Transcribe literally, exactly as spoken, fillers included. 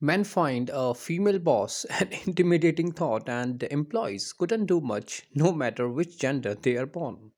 Men find a female boss an intimidating thought, and the employees couldn't do much no matter which gender they are born.